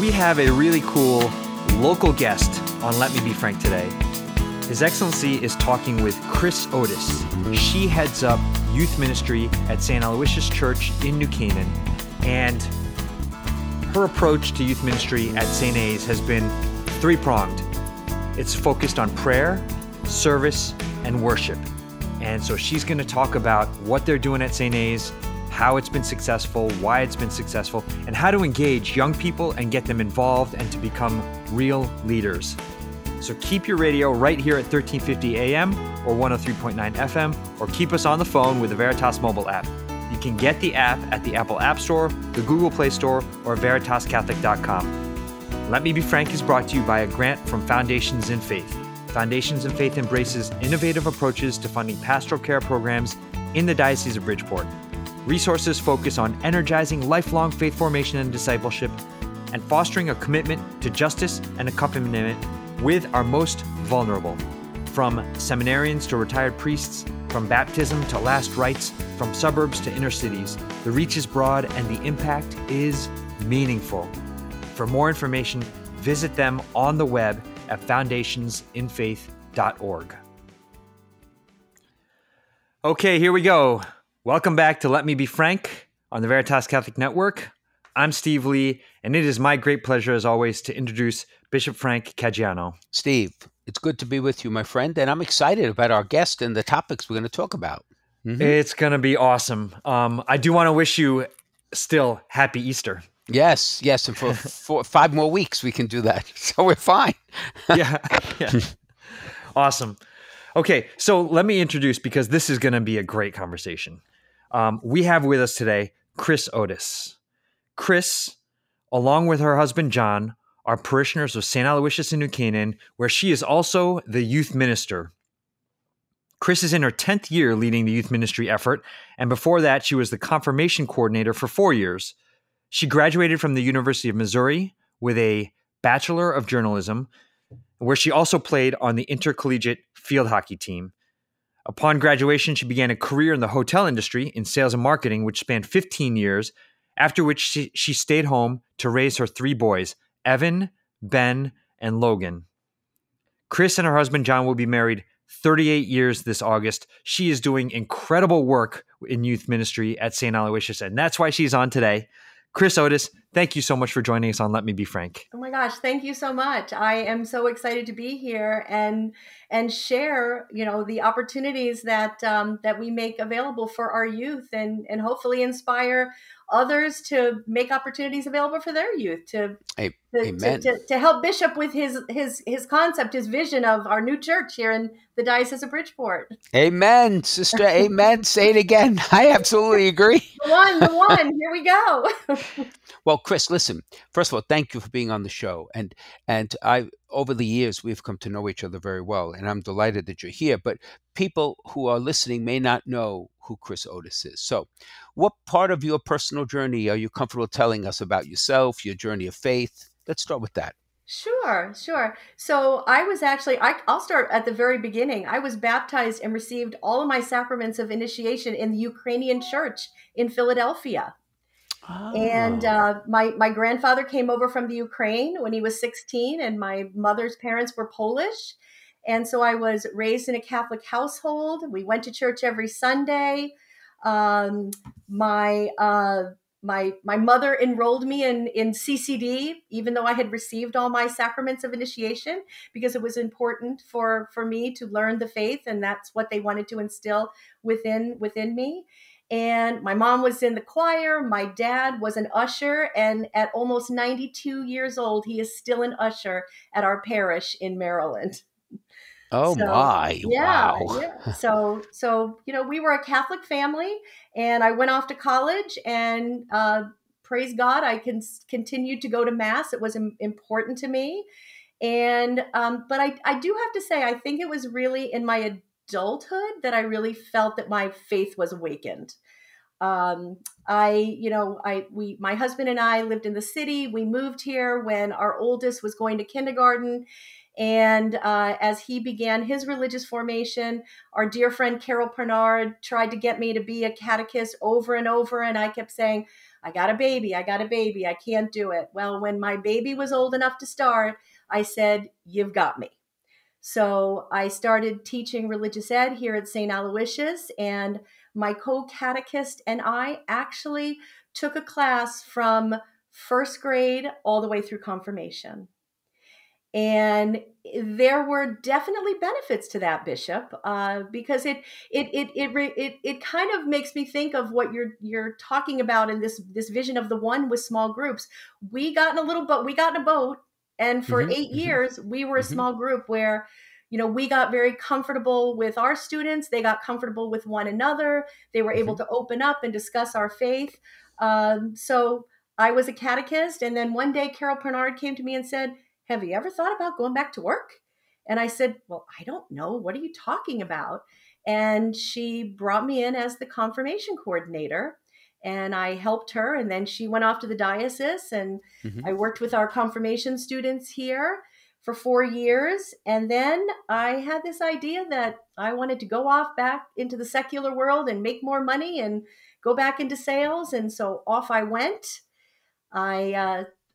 We have a really cool local guest on Let Me Be Frank today. His Excellency is talking with Chris Otis. She heads up youth ministry at St. Aloysius Church in New Canaan, and her approach to youth ministry at St. A's has been three-pronged. It's focused on prayer, service, and worship. And so she's going to talk about what they're doing at St. A's, how it's been successful, why it's been successful, and how to engage young people and get them involved and to become real leaders. So keep your radio right here at 1350 AM or 103.9 FM, or keep us on the phone with the Veritas mobile app. You can get the app at the Apple App Store, the Google Play Store, or veritascatholic.com. Let Me Be Frank is brought to you by a grant from Foundations in Faith. Foundations in Faith embraces innovative approaches to funding pastoral care programs in the Diocese of Bridgeport. Resources focus on energizing lifelong faith formation and discipleship, and fostering a commitment to justice and accompaniment with our most vulnerable. From seminarians to retired priests, from baptism to last rites, from suburbs to inner cities, the reach is broad and the impact is meaningful. For more information, visit them on the web at foundationsinfaith.org. Okay, here we go. Welcome back to Let Me Be Frank on the Veritas Catholic Network. I'm Steve Lee, and it is my great pleasure, as always, to introduce Bishop Frank Caggiano. Steve, it's good to be with you, my friend, and I'm excited about our guest and the topics we're going to talk about. Mm-hmm. It's going to be awesome. I do want to wish you still happy Easter. Yes, yes, and for 5 more weeks we can do that, so we're fine. yeah. Awesome. Okay, so let me introduce, because this is going to be a great conversation. We have with us today Chris Otis. Chris, along with her husband John, are parishioners of St. Aloysius in New Canaan, where she is also the youth minister. Chris is in her 10th year leading the youth ministry effort, and before that, she was the confirmation coordinator for 4 years. She graduated from the University of Missouri with a Bachelor of Journalism, where she also played on the intercollegiate field hockey team. Upon graduation, she began a career in the hotel industry in sales and marketing, which spanned 15 years, after which she stayed home to raise her 3 boys, Evan, Ben, and Logan. Chris and her husband John will be married 38 years this August. She is doing incredible work in youth ministry at St. Aloysius, and that's why she's on today. Chris Otis, thank you so much for joining us on Let Me Be Frank. Oh my gosh, thank you so much. I am so excited to be here and share, the opportunities that we make available for our youth and hopefully inspire others to make opportunities available for their youth to help Bishop with his concept, his vision of our new church here in the Diocese of Bridgeport. Amen, sister. Amen. Say it again. I absolutely agree. The one. Here we go. Well, Chris, listen, first of all, thank you for being on the show. And I, over the years, we've come to know each other very well, and I'm delighted that you're here. But people who are listening may not know who Chris Otis is. So what part of your personal journey are you comfortable telling us about yourself, your journey of faith? Let's start with that. Sure. So I was actually, I'll start at the very beginning. I was baptized and received all of my sacraments of initiation in the Ukrainian church in Philadelphia. Oh. And my grandfather came over from the Ukraine when he was 16, and my mother's parents were Polish. And so I was raised in a Catholic household. We went to church every Sunday. My mother enrolled me in CCD, even though I had received all my sacraments of initiation, because it was important for me to learn the faith, and that's what they wanted to instill within me. And my mom was in the choir. My dad was an usher. And at almost 92 years old, he is still an usher at our parish in Maryland. Oh, so, my. Yeah, wow. Yeah. So, we were a Catholic family, and I went off to college, and praise God, I continued to go to Mass. It was important to me. And, but I do have to say, I think it was really in my adulthood that I really felt that my faith was awakened. My husband and I lived in the city. We moved here when our oldest was going to kindergarten. And as he began his religious formation, our dear friend Carol Pernard tried to get me to be a catechist over and over. And I kept saying, I got a baby, I can't do it. Well, when my baby was old enough to start, I said, you've got me. So I started teaching religious ed here at St. Aloysius, and my co-catechist and I actually took a class from first grade all the way through confirmation. And there were definitely benefits to that, Bishop, because it kind of makes me think of what you're talking about in this vision of the one with small groups. We got in a boat, and for 8 years we were a small group where, you know, we got very comfortable with our students. They got comfortable with one another. They were able to open up and discuss our faith. So I was a catechist, and then one day Carol Pernard came to me and said, have you ever thought about going back to work? And I said, well, I don't know. What are you talking about? And she brought me in as the confirmation coordinator, and I helped her. And then she went off to the diocese, and I worked with our confirmation students here for 4 years. And then I had this idea that I wanted to go off back into the secular world and make more money and go back into sales. And so off I went.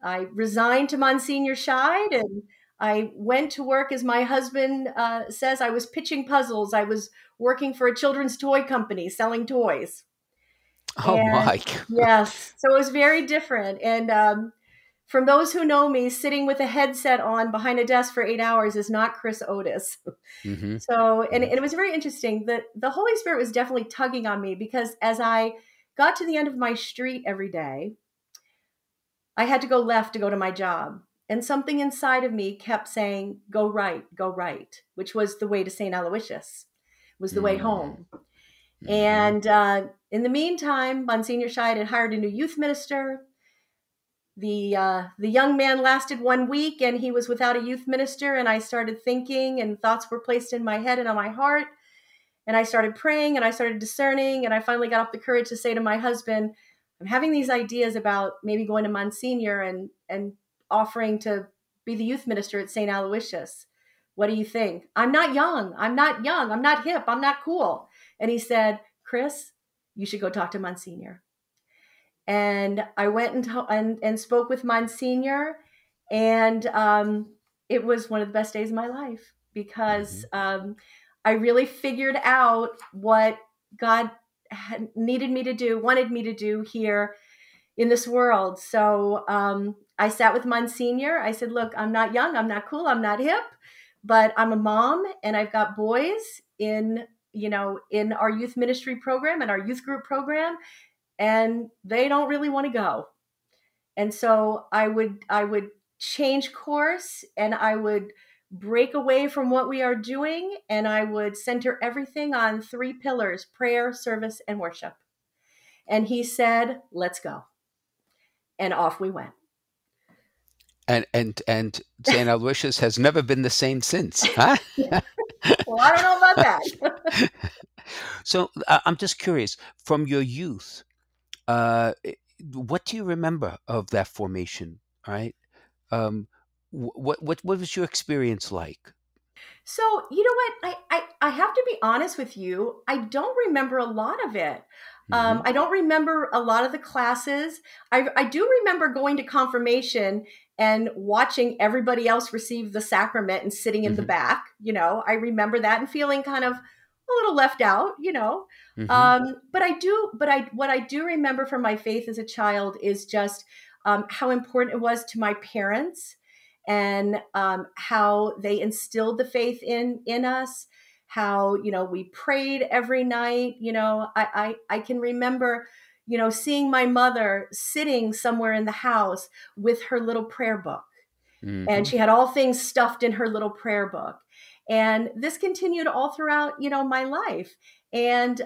I resigned to Monsignor Scheid, and I went to work, as my husband says. I was pitching puzzles. I was working for a children's toy company selling toys. Oh, and my God. Yes. So it was very different. And from those who know me, sitting with a headset on behind a desk for 8 hours is not Chris Otis. So, and it was very interesting that the Holy Spirit was definitely tugging on me, because as I got to the end of my street every day, I had to go left to go to my job. And something inside of me kept saying, go right, which was the way to St. Aloysius, was the way home. And in the meantime, Monsignor Scheid had hired a new youth minister. The young man lasted 1 week, and he was without a youth minister. And I started thinking, and thoughts were placed in my head and on my heart. And I started praying, and I started discerning. And I finally got up the courage to say to my husband, I'm having these ideas about maybe going to Monsignor and offering to be the youth minister at St. Aloysius. What do you think? I'm not young. I'm not hip. I'm not cool. And he said, Chris, you should go talk to Monsignor. And I went and spoke with Monsignor. And it was one of the best days of my life, because I really figured out what God wanted me to do here in this world. So I sat with Monsignor. I said, look, I'm not young, I'm not cool, I'm not hip, but I'm a mom, and I've got boys in our youth ministry program and our youth group program, and they don't really want to go. And so I would change course, and I would break away from what we are doing, and I would center everything on 3 pillars: prayer, service, and worship. And he said, let's go. And off we went. And St. Aloysius has never been the same since, huh? Well, I don't know about that. So I'm just curious, from your youth, what do you remember of that formation, right? What was your experience like? So, you know what? I have to be honest with you. I don't remember a lot of it. I don't remember a lot of the classes. I do remember going to confirmation and watching everybody else receive the sacrament and sitting in the back. You know, I remember that and feeling kind of a little left out, you know. But what I do remember from my faith as a child is just how important it was to my parents, and how they instilled the faith in us, how, you know, we prayed every night. You know, I can remember, you know, seeing my mother sitting somewhere in the house with her little prayer book. And she had all things stuffed in her little prayer book. And this continued all throughout, you know, my life. And,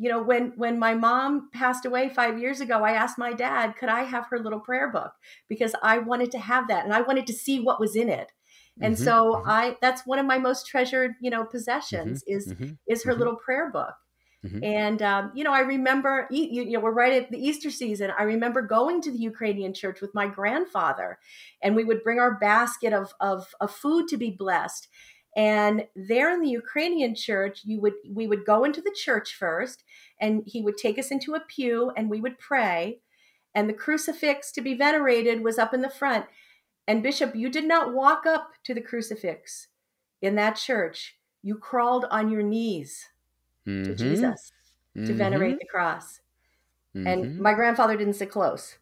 you know, when my mom passed away 5 years ago, I asked my dad, could I have her little prayer book? Because I wanted to have that, and I wanted to see what was in it. And so that's one of my most treasured, you know, possessions is her little prayer book. And, you know, I remember, you know, we're right at the Easter season. I remember going to the Ukrainian church with my grandfather, and we would bring our basket of food to be blessed. And there in the Ukrainian church, we would go into the church first, and he would take us into a pew, and we would pray. and the crucifix to be venerated was up in the front. And Bishop, you did not walk up to the crucifix in that church. You crawled on your knees to Jesus to venerate the cross. And my grandfather didn't sit close.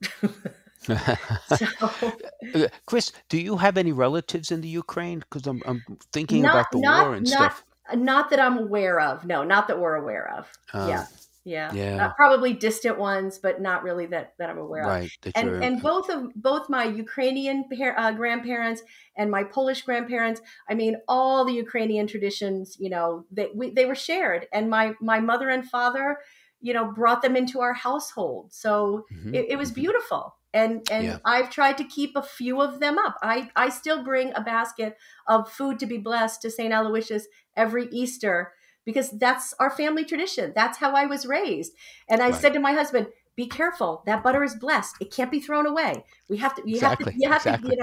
Chris, do you have any relatives in the Ukraine? Because I'm thinking about the war and stuff. Not that I'm aware of. No, not that we're aware of. Yeah. Probably distant ones, but not really that I'm aware of. Right. And both my Ukrainian grandparents and my Polish grandparents, I mean, all the Ukrainian traditions, you know, they were shared. And my mother and father, you know, brought them into our household. So it was beautiful. And I've tried to keep a few of them up. I still bring a basket of food to be blessed to St. Aloysius every Easter, because that's our family tradition. That's how I was raised. And I said to my husband, be careful, that butter is blessed. It can't be thrown away. We have to, you have to eat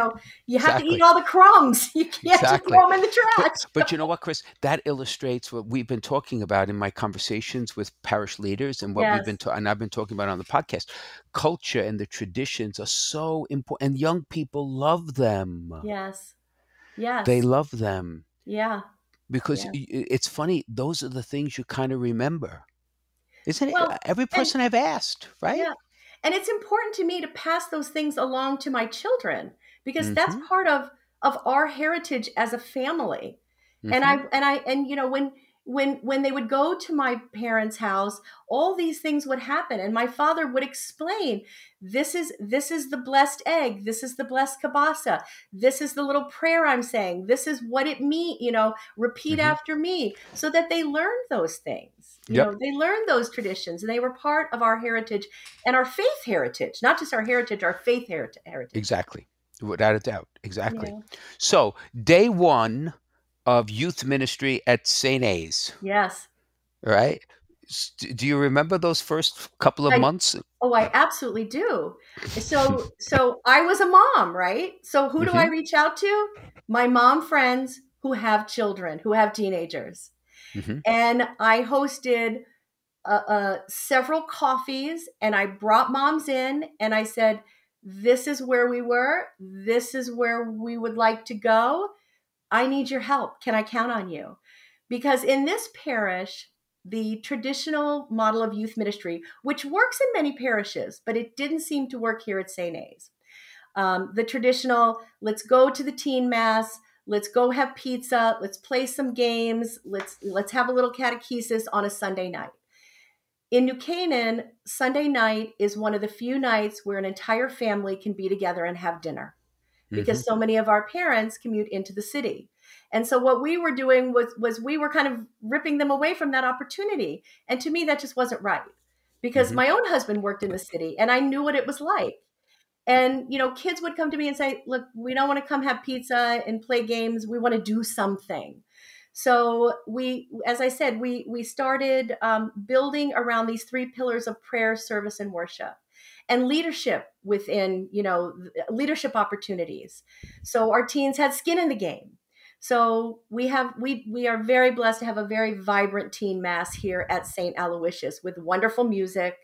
all the crumbs. You can't just throw them in the trash. But you know what, Chris, that illustrates what we've been talking about in my conversations with parish leaders and what we've been and I've been talking about on the podcast. Culture and the traditions are so important, and young people love them. Yes. They love them. Yeah. Because it's funny, those are the things you kind of remember. Isn't it? Well, every person I've asked, right? Yeah. And it's important to me to pass those things along to my children, because that's part of our heritage as a family. And you know, when they would go to my parents' house, all these things would happen. And my father would explain, this is the blessed egg. This is the blessed kielbasa. This is the little prayer I'm saying. This is what it means, you know, repeat after me, so that they learned those things. You know, they learned those traditions, and they were part of our heritage and our faith heritage, not just our heritage, our faith heritage. Exactly. Without a doubt. Exactly. Yeah. So day one of youth ministry at St. A's. Yes. Right? Do you remember those first couple of months? Oh, I absolutely do. So I was a mom, right? So who do I reach out to? My mom friends who have children, who have teenagers. And I hosted several coffees, and I brought moms in, and I said, this is where we were. This is where we would like to go. I need your help. Can I count on you? Because in this parish, the traditional model of youth ministry, which works in many parishes, but it didn't seem to work here at St. A's. The traditional, let's go to the teen mass, let's go have pizza, let's play some games, let's have a little catechesis on a Sunday night. In New Canaan, Sunday night is one of the few nights where an entire family can be together and have dinner, because so many of our parents commute into the city. And so what we were doing was we were kind of ripping them away from that opportunity. And to me, that just wasn't right, because my own husband worked in the city and I knew what it was like. And, you know, kids would come to me and say, look, we don't want to come have pizza and play games. We want to do something. So we, as I said, we started building around these three pillars of prayer, service, and worship. And leadership within, you know, leadership opportunities. So our teens had skin in the game. So we are very blessed to have a very vibrant teen mass here at St. Aloysius, with wonderful music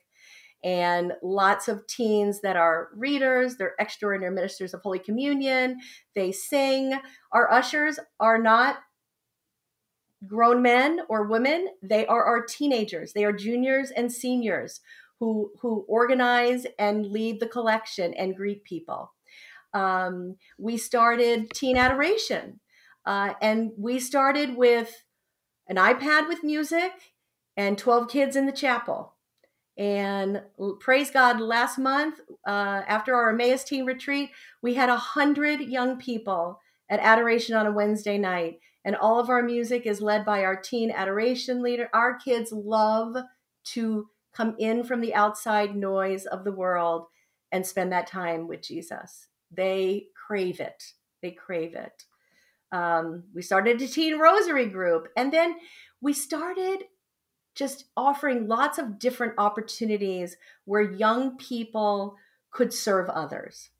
and lots of teens that are readers. They're extraordinary ministers of Holy Communion. They sing. Our ushers are not grown men or women. They are our teenagers. They are juniors and seniors who organize and lead the collection and greet people. We started teen adoration, and we started with an iPad with music and 12 kids in the chapel. And praise God, last month, after our Emmaus teen retreat, we had 100 young people at adoration on a Wednesday night. And all of our music is led by our teen adoration leader. Our kids love to come in from the outside noise of the world and spend that time with Jesus. They crave it. They crave it. We started a teen rosary group, and then we started just offering lots of different opportunities where young people could serve others.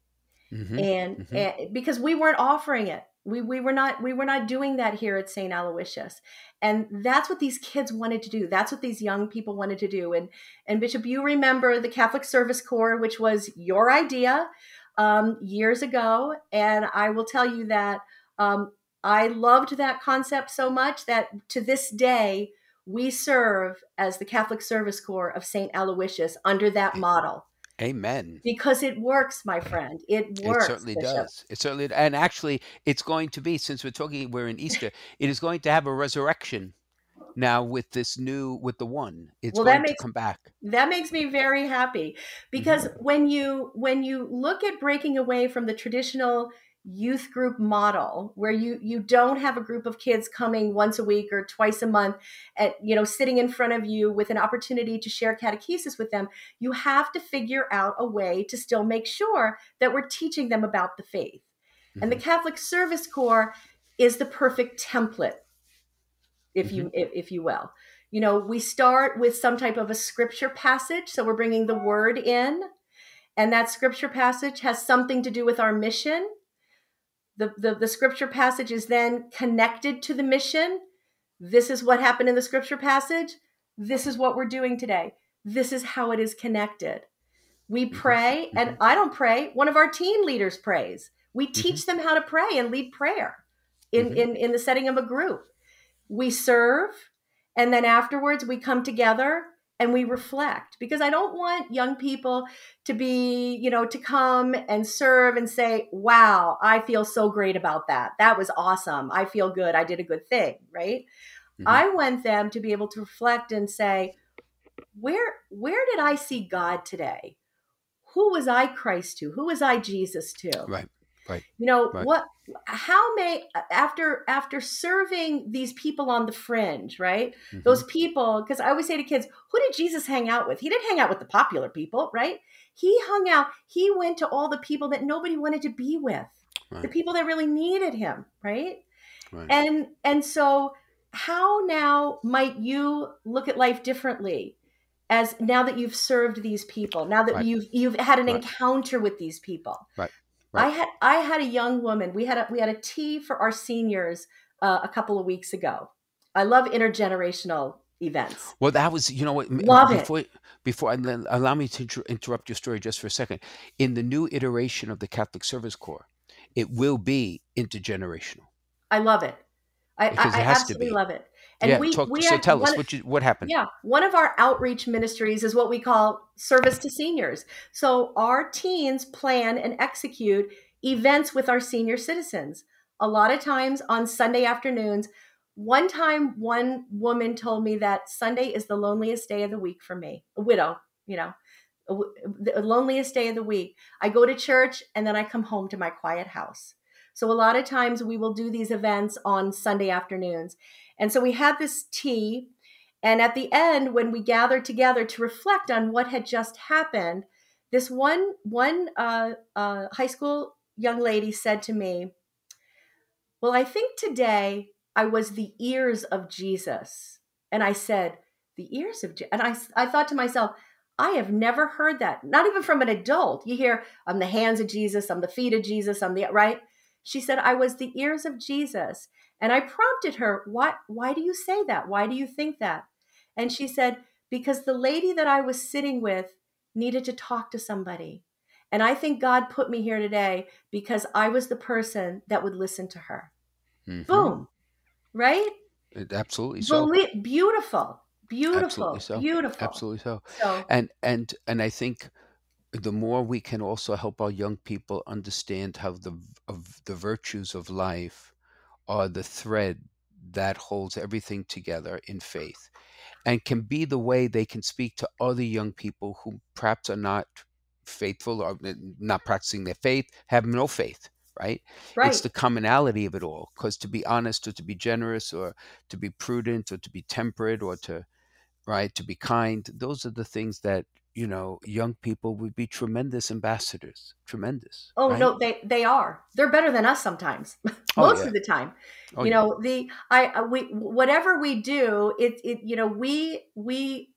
And because we weren't offering it. We were not doing that here at St. Aloysius. And that's what these kids wanted to do. That's what these young people wanted to do. And Bishop, you remember the Catholic Service Corps, which was your idea years ago. And I will tell you that I loved that concept so much that to this day, we serve as the Catholic Service Corps of St. Aloysius under that model. Amen. Because it works, my friend. It works. It certainly Bishop. Does. It certainly, and actually, it's going to be, since we're in Easter, it is going to have a resurrection now with this new, with the one. It's well, going to come back. That makes me very happy, because when you look at breaking away from the traditional youth group model, where you don't have a group of kids coming once a week or twice a month, at sitting in front of you with an opportunity to share catechesis with them, you have to figure out a way to still make sure that we're teaching them about the faith. Mm-hmm. And the Catholic Service Corps is the perfect template, if you will. We start with some type of a scripture passage, so we're bringing the word in, and that scripture passage has something to do with our mission. The scripture passage is then connected to the mission. This is what happened in the scripture passage. This is what we're doing today. This is how it is connected. We pray, and I don't pray. One of our teen leaders prays. We teach them how to pray and lead prayer in the setting of a group. We serve, and then afterwards we come together and we reflect, because I don't want young people to be, to come and serve and say, wow, I feel so great about that. That was awesome. I feel good. I did a good thing, right? Mm-hmm. I want them to be able to reflect and say, where did I see God today? Who was I Christ to? Who was I Jesus to? Right. Right. After serving these people on the fringe, right? Mm-hmm. Those people, because I always say to kids, who did Jesus hang out with? He didn't hang out with the popular people, right? He went to all the people that nobody wanted to be with, right. The people that really needed him, right? And so how now might you look at life differently as now that you've served these people, now that you've had an encounter with these people? Right. Right. I had a young woman. We had a tea for our seniors a couple of weeks ago. I love intergenerational events. Well, that was before allow me to interrupt your story just for a second. In the new iteration of the Catholic Service Corps, it will be intergenerational. I love it. I absolutely love it. And tell us what happened. Yeah. One of our outreach ministries is what we call service to seniors. So our teens plan and execute events with our senior citizens. A lot of times on Sunday afternoons. One time, one woman told me that Sunday is the loneliest day of the week for me, a widow, the loneliest day of the week. I go to church and then I come home to my quiet house. So a lot of times we will do these events on Sunday afternoons. And so we had this tea, and at the end, when we gathered together to reflect on what had just happened, this one high school young lady said to me, well, I think today I was the ears of Jesus. And I said, the ears of Jesus? And I thought to myself, I have never heard that, not even from an adult. You hear, I'm the hands of Jesus, I'm the feet of Jesus, I'm the, right? She said, I was the ears of Jesus. And I prompted her, why do you say that? Why do you think that? And she said, because the lady that I was sitting with needed to talk to somebody. And I think God put me here today because I was the person that would listen to her. Mm-hmm. Boom. Right? Absolutely so. Beautiful. Absolutely so. Beautiful. Absolutely so. And I think the more we can also help our young people understand how the virtues of life are the thread that holds everything together in faith, and can be the way they can speak to other young people who perhaps are not faithful or not practicing their faith, have no faith, right? It's the commonality of it all, because to be honest or to be generous or to be prudent or to be temperate or to be kind, those are the things that, young people would be tremendous ambassadors. Tremendous. Oh, right? No, they are. They're better than us sometimes. Most of the time. Oh, whatever we do, we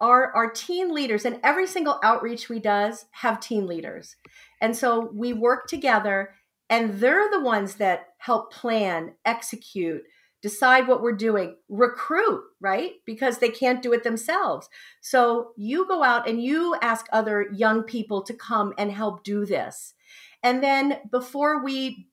are our teen leaders, and every single outreach we does have teen leaders. And so we work together And they're the ones that help plan, execute, decide what we're doing, recruit, right? Because they can't do it themselves. So you go out and you ask other young people to come and help do this. And then before we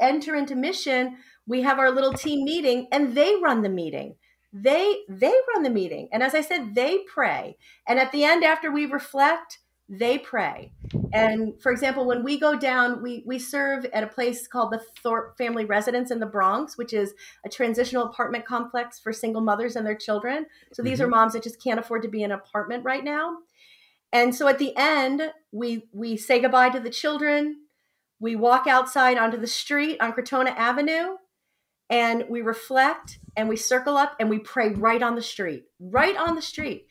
enter into mission, we have our little team meeting and they run the meeting. They run the meeting. And as I said, they pray. And at the end, after we reflect, they pray. And for example, when we go down, we serve at a place called the Thorpe Family Residence in the Bronx, which is a transitional apartment complex for single mothers and their children. So these are moms that just can't afford to be in an apartment right now. And so at the end, we say goodbye to the children. We walk outside onto the street on Crotona Avenue and we reflect and we circle up and we pray right on the street, right on the street.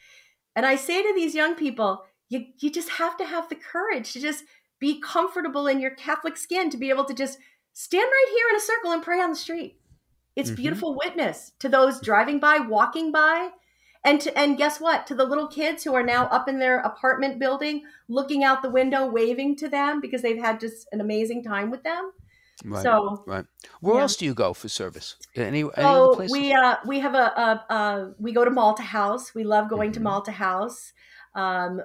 And I say to these young people, You just have to have the courage to just be comfortable in your Catholic skin, to be able to just stand right here in a circle and pray on the street. It's beautiful witness to those driving by, walking by, and guess what? To the little kids who are now up in their apartment building, looking out the window, waving to them because they've had just an amazing time with them. Right, so, right. Where else do you go for service? Any other places? We have we go to Malta House. We love going to Malta House.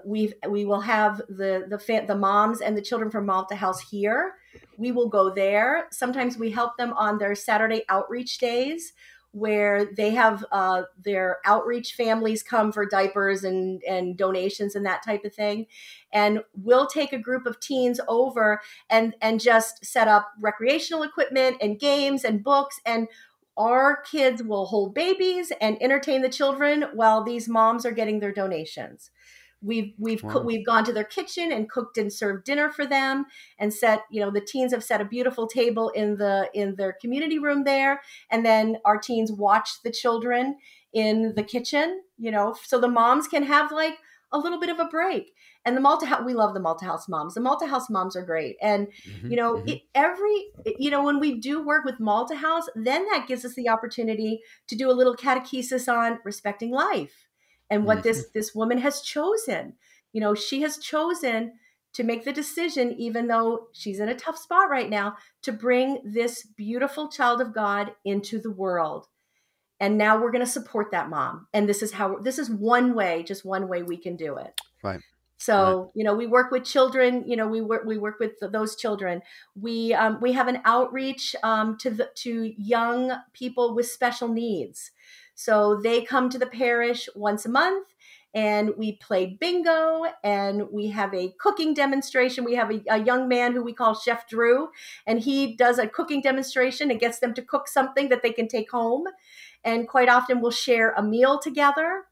We will have the moms and the children from Malta House here. We will go there. Sometimes we help them on their Saturday outreach days where they have their outreach families come for diapers and donations and that type of thing. And we'll take a group of teens over and just set up recreational equipment and games and books, and our kids will hold babies and entertain the children while these moms are getting their donations. We've gone to their kitchen and cooked and served dinner for them, and the teens have set a beautiful table in their community room there. And then our teens watch the children in the kitchen, so the moms can have like a little bit of a break. And we love the Malta House moms. The Malta House moms are great. And, when we do work with Malta House, then that gives us the opportunity to do a little catechesis on respecting life. And what this woman has chosen, she has chosen to make the decision, even though she's in a tough spot right now, to bring this beautiful child of God into the world. And now we're going to support that mom. And this is one way we can do it. Right. So, we work with children, we work with those children. We have an outreach to young people with special needs. So they come to the parish once a month, and we play bingo, and we have a cooking demonstration. We have a young man who we call Chef Drew, and he does a cooking demonstration and gets them to cook something that they can take home. And quite often we'll share a meal together.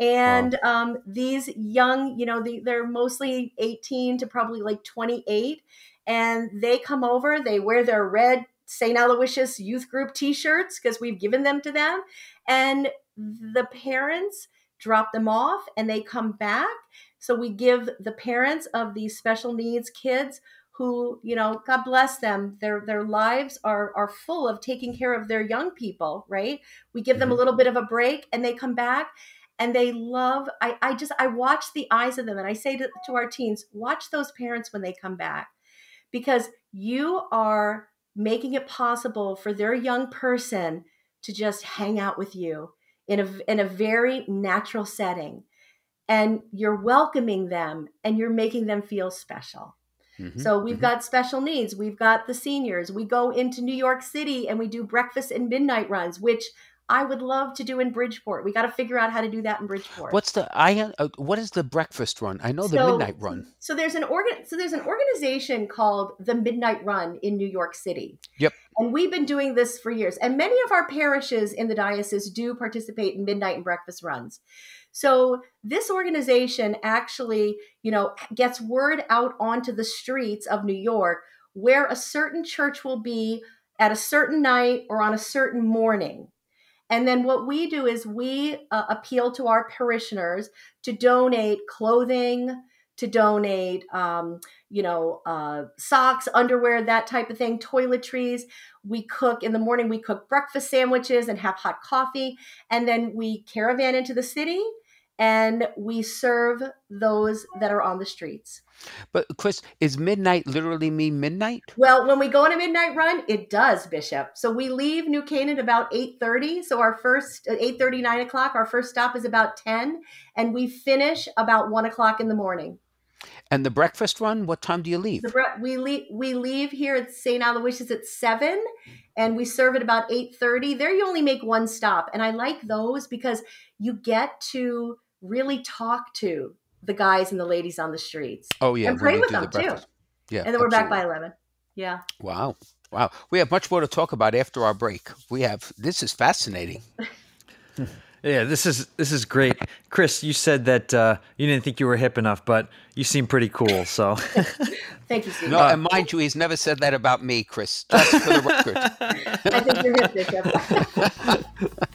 And these young, they're mostly 18 to probably like 28, and they come over, they wear their red St. Aloysius youth group t-shirts because we've given them to them. And the parents drop them off and they come back. So we give the parents of these special needs kids who, God bless them, their lives are full of taking care of their young people, right? We give them a little bit of a break and they come back. And they love, I watch the eyes of them. And I say to our teens, watch those parents when they come back, because you are making it possible for their young person to just hang out with you in a very natural setting. And you're welcoming them and you're making them feel special. So we've got special needs. We've got the seniors. We go into New York City and we do breakfast and midnight runs, which I would love to do in Bridgeport. We got to figure out how to do that in Bridgeport. What is the breakfast run? I know the midnight run. So there's an organization called the Midnight Run in New York City. Yep. And we've been doing this for years. And many of our parishes in the diocese do participate in midnight and breakfast runs. So this organization actually, gets word out onto the streets of New York where a certain church will be at a certain night or on a certain morning. And then what we do is we appeal to our parishioners to donate clothing, to donate, socks, underwear, that type of thing, toiletries. We cook in the morning, we cook breakfast sandwiches and have hot coffee. And then we caravan into the city and we serve those that are on the streets. But Chris, is midnight literally mean midnight? Well, when we go on a midnight run, it does, Bishop. So we leave New Canaan about 8:30. So our first 8:30, 9 o'clock, our first stop is about 10, and we finish about 1 o'clock in the morning. And the breakfast run, what time do you leave? We leave here at St. Aloysius at 7, and we serve at about 8:30. There you only make one stop. And I like those because you get to really talk to the guys and the ladies on the streets. Oh, yeah. And pray with them, too. Yeah, and then we're back by 11. Yeah. Wow. We have much more to talk about after our break. This is fascinating. Yeah, this is great. Chris, you said that you didn't think you were hip enough, but you seem pretty cool, so. Thank you, Steve. No, and mind you, he's never said that about me, Chris, just for the record. I think you're hip, Bishop.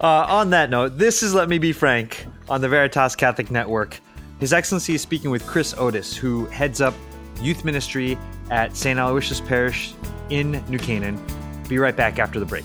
On that note, this is Let Me Be Frank on the Veritas Catholic Network. His Excellency is speaking with Chris Otis, who heads up youth ministry at St. Aloysius Parish in New Canaan. Be right back after the break.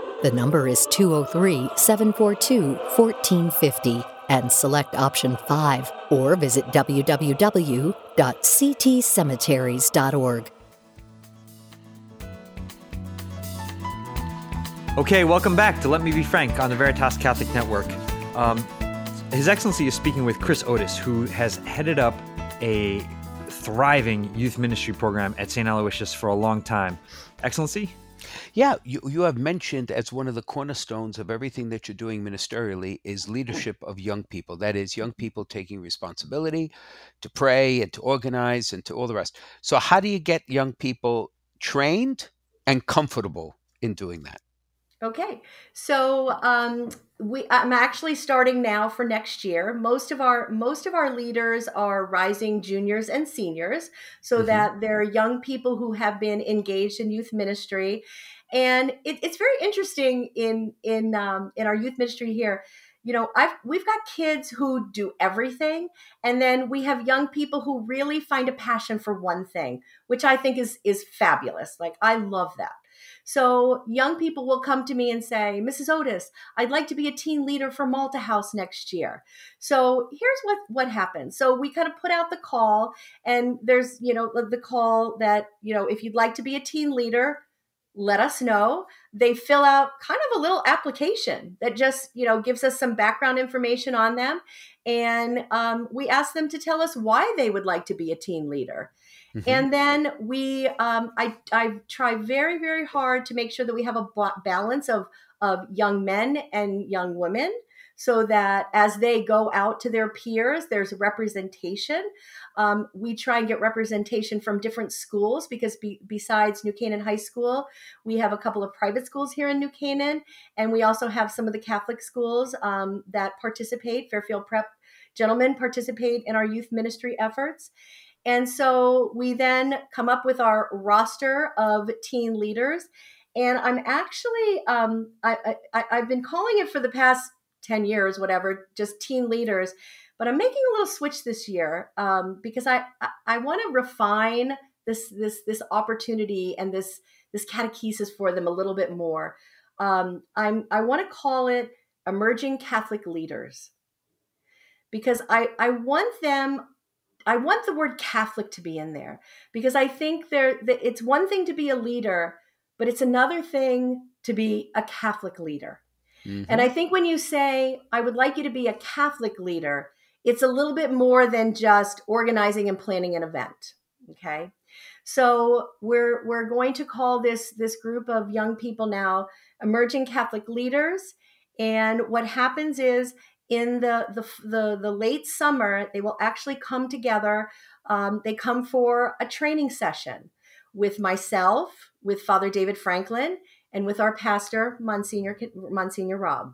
The number is 203-742-1450 and select option 5, or visit www.ctcemeteries.org. Okay, welcome back to Let Me Be Frank on the Veritas Catholic Network. His Excellency is speaking with Chris Otis, who has headed up a thriving youth ministry program at St. Aloysius for a long time. Excellency? Yeah, you have mentioned as one of the cornerstones of everything that you're doing ministerially is leadership of young people. That is, young people taking responsibility to pray and to organize and to all the rest. So how do you get young people trained and comfortable in doing that? Okay, so I'm actually starting now for next year. Most of our leaders are rising juniors and seniors, so that they're young people who have been engaged in youth ministry, and it's very interesting in our youth ministry here. You know, we've got kids who do everything, and then we have young people who really find a passion for one thing, which I think is fabulous. Like, I love that. So young people will come to me and say, Mrs. Otis, I'd like to be a teen leader for Malta House next year. So here's what happens. So we kind of put out the call, and there's, the call that, if you'd like to be a teen leader, let us know. They fill out kind of a little application that just, gives us some background information on them. And we ask them to tell us why they would like to be a teen leader. Mm-hmm. And then we, I try very, very hard to make sure that we have a balance of young men and young women, so that as they go out to their peers, there's representation. We try and get representation from different schools, because besides New Canaan High School, we have a couple of private schools here in New Canaan. And we also have some of the Catholic schools that participate. Fairfield Prep gentlemen participate in our youth ministry efforts. And so we then come up with our roster of teen leaders. And I'm actually, I've been calling it for the past 10 years, whatever, just teen leaders. But I'm making a little switch this year because I want to refine this opportunity and this catechesis for them a little bit more. I want to call it Emerging Catholic Leaders, because I want the word Catholic to be in there, because I think it's one thing to be a leader, but it's another thing to be a Catholic leader. Mm-hmm. And I think when you say, I would like you to be a Catholic leader, it's a little bit more than just organizing and planning an event. Okay. So we're going to call this group of young people now Emerging Catholic Leaders. And what happens is, in the late summer, they will actually come together. They come for a training session with myself, with Father David Franklin, and with our pastor, Monsignor Rob.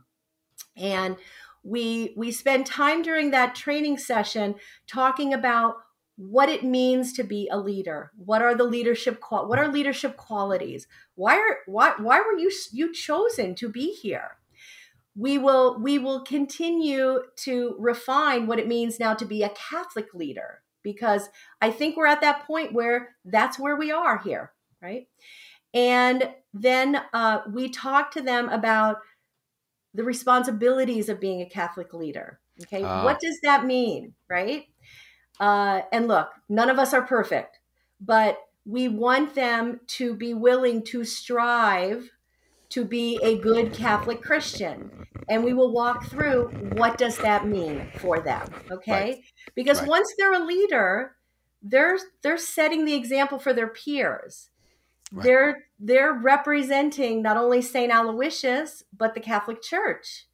And we spend time during that training session talking about what it means to be a leader. What are leadership qualities? Why were you chosen to be here? We will continue to refine what it means now to be a Catholic leader, because I think we're at that point where that's where we are here, right? And then we talk to them about the responsibilities of being a Catholic leader. Okay, what does that mean, right? And look, none of us are perfect, but we want them to be willing to strive to be a good Catholic Christian. And we will walk through what does that mean for them, okay? Right. Because once they're a leader, they're setting the example for their peers. Right. They're representing not only St. Aloysius, but the Catholic Church.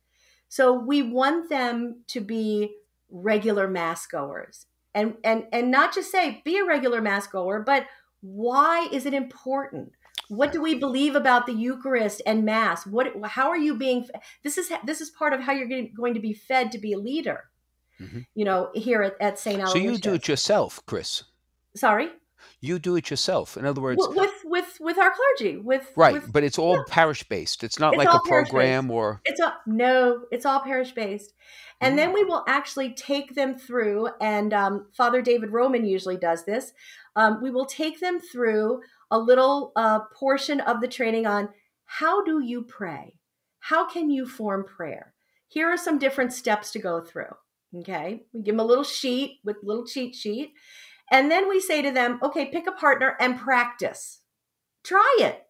So we want them to be regular mass goers. And not just say, be a regular mass goer, but why is it important? What do we believe about the Eucharist and Mass? How are you being? This is part of how you're going to be fed to be a leader. Mm-hmm. You know, here at St. Aloysius. So you do it yourself, Chris. Sorry? You do it yourself. In other words, with our clergy, but it's all parish based. It's not like a program or. It's all parish based, and then we will actually take them through. And Father David Roman usually does this. We will take them through a little portion of the training on how do you pray? How can you form prayer? Here are some different steps to go through. Okay, we give them a little sheet with little cheat sheet. And then we say to them, okay, pick a partner and practice. Try it,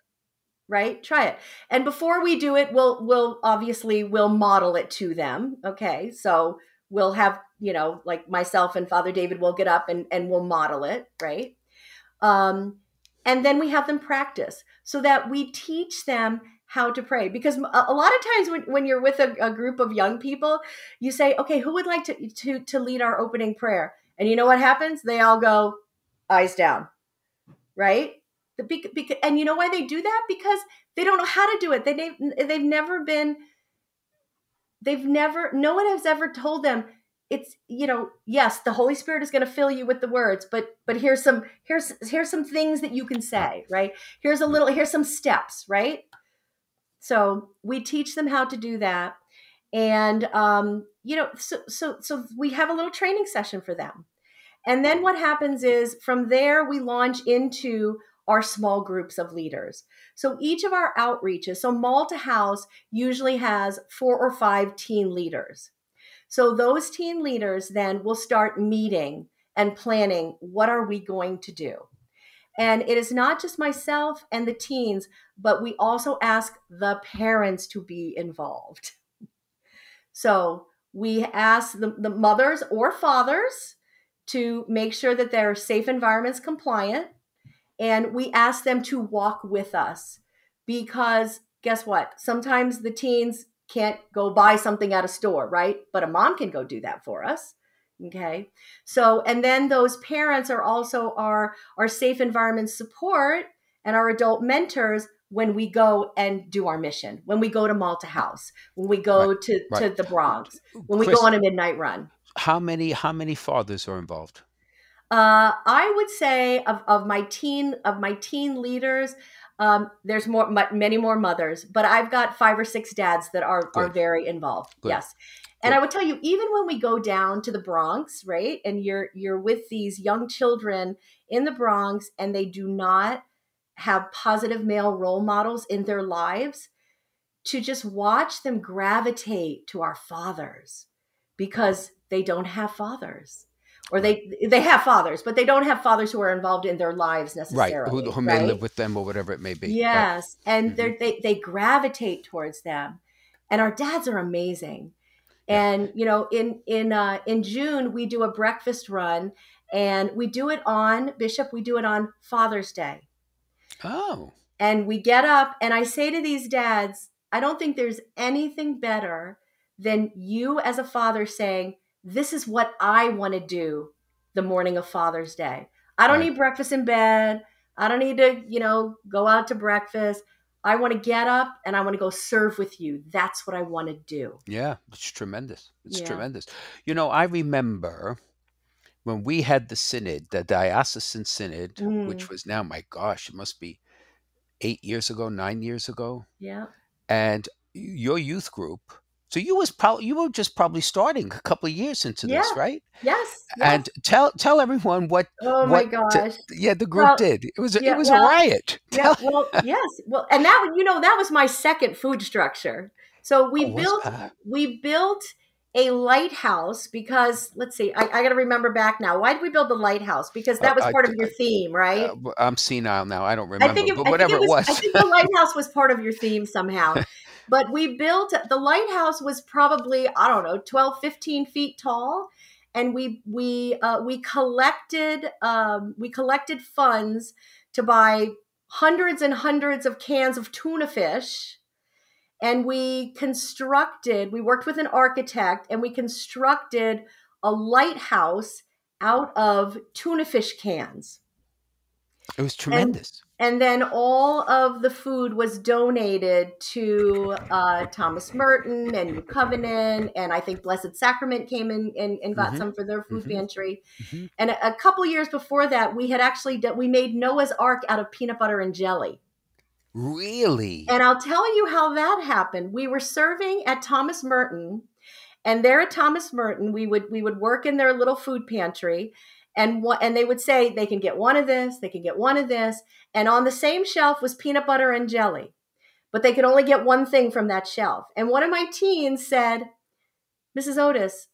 right? Try it. And before we do it, we'll model it to them. Okay, so we'll have, like myself and Father David will get up and we'll model it, right? And then we have them practice so that we teach them how to pray. Because a lot of times when you're with a group of young people, you say, okay, who would like to lead our opening prayer? And you know what happens? They all go eyes down, right? And you know why they do that? Because they don't know how to do it. No one has ever told them it's, yes, the Holy Spirit is going to fill you with the words, but here's some things that you can say, right? Here's some steps, right? So we teach them how to do that. And, so we have a little training session for them. And then what happens is from there, we launch into our small groups of leaders. So each of our outreaches, so Malta House usually has 4 or 5 teen leaders. So those teen leaders then will start meeting and planning, what are we going to do? And it is not just myself and the teens, but we also ask the parents to be involved. So we ask the mothers or fathers to make sure that they're safe environments compliant. And we ask them to walk with us because guess what? Sometimes the teens can't go buy something at a store, right? But a mom can go do that for us. Okay. So, and then those parents are also our safe environment support and our adult mentors when we go and do our mission, when we go to Malta House, when we go to the Bronx, when Chris, we go on a midnight run. How many fathers are involved? I would say of my teen leaders, There's many more mothers, but I've got 5 or 6 dads that are very involved. Good. Yes. And good. I would tell you, even when we go down to the Bronx, right, and you're with these young children in the Bronx and they do not have positive male role models in their lives, to just watch them gravitate to our fathers because they don't have fathers. Or they have fathers, but they don't have fathers who are involved in their lives necessarily. Right, who may live with them or whatever it may be. Yes, right. And mm-hmm. they gravitate towards them. And our dads are amazing. And, you know, in June, we do a breakfast run, and we do it on, Bishop, we do it on Father's Day. Oh. And we get up, and I say to these dads, I don't think there's anything better than you as a father saying, this is what I want to do the morning of Father's Day. I don't need breakfast in bed. I don't need to, go out to breakfast. I want to get up and I want to go serve with you. That's what I want to do. Yeah, it's tremendous. It's tremendous. You know, I remember when we had the synod, the diocesan synod, which was now, my gosh, it must be 8 years ago, 9 years ago. Yeah. And your youth group, so you were just probably starting a couple of years into this, right? Yes. And tell everyone what. Oh my gosh! The group did. It was a riot. Yeah. And that was my second food structure. So we built a lighthouse because let's see, I got to remember back now. Why did we build the lighthouse? Because that was part of your theme, right? I'm senile now. I don't remember. I think it was. I think the lighthouse was part of your theme somehow. But we built, the lighthouse was probably, 12, 15 feet tall. And we collected funds to buy hundreds and hundreds of cans of tuna fish. And we worked with an architect and we constructed a lighthouse out of tuna fish cans. It was tremendous. And then all of the food was donated to Thomas Merton and New Covenant, and I think Blessed Sacrament came in and got some for their food pantry. Mm-hmm. And a couple years before that, we had actually we made Noah's Ark out of peanut butter and jelly. Really? And I'll tell you how that happened. We were serving at Thomas Merton, and there at Thomas Merton, we would work in their little food pantry. And they would say they can get one of this, they can get one of this. And on the same shelf was peanut butter and jelly, but they could only get one thing from that shelf. And one of my teens said, Mrs. Otis,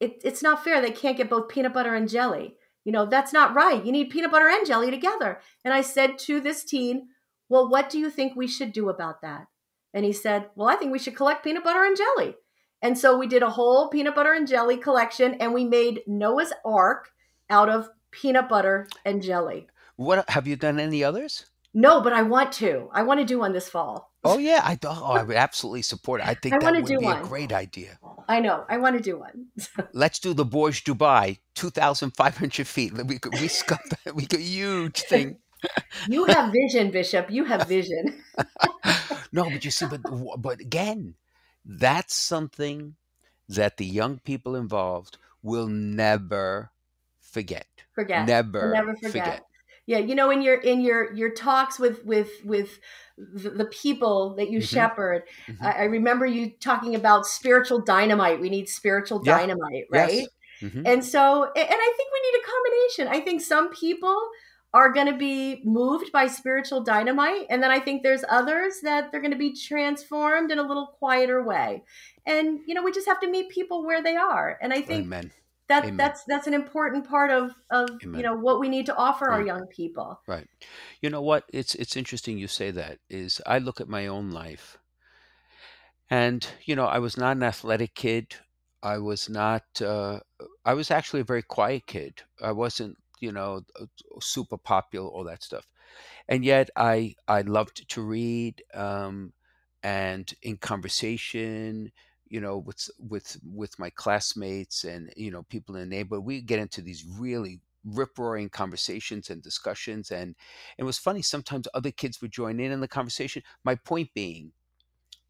it's not fair. They can't get both peanut butter and jelly. That's not right. You need peanut butter and jelly together. And I said to this teen, well, what do you think we should do about that? And he said, well, I think we should collect peanut butter and jelly. And so we did a whole peanut butter and jelly collection, and we made Noah's Ark out of peanut butter and jelly. What have you done? Any others? No, but I want to. I want to do one this fall. Oh yeah, I would absolutely support it. I think that would be a great idea. I know. I want to do one. Let's do the Burj Dubai, 2,500 feet. We sculpt that. We get a huge thing. You have vision, Bishop. You have vision. No, but you see, but again, that's something that the young people involved will never forget. Never forget. Yeah, in your talks with the people that you shepherd, I remember you talking about spiritual dynamite. We need spiritual dynamite, right? Yes. Mm-hmm. And I think we need a combination. I think some people are going to be moved by spiritual dynamite, and then I think there's others that they're going to be transformed in a little quieter way. And we just have to meet people where they are. And I think. Amen. That's an important part of what we need to offer our young people. Right. You know what? It's interesting you say that. Is I look at my own life, and I was not an athletic kid. I was not. I was actually a very quiet kid. I wasn't super popular, all that stuff, and yet I loved to read, and in conversation. With my classmates and, people in the neighborhood, we get into these really rip-roaring conversations and discussions. And it was funny, sometimes other kids would join in the conversation. My point being,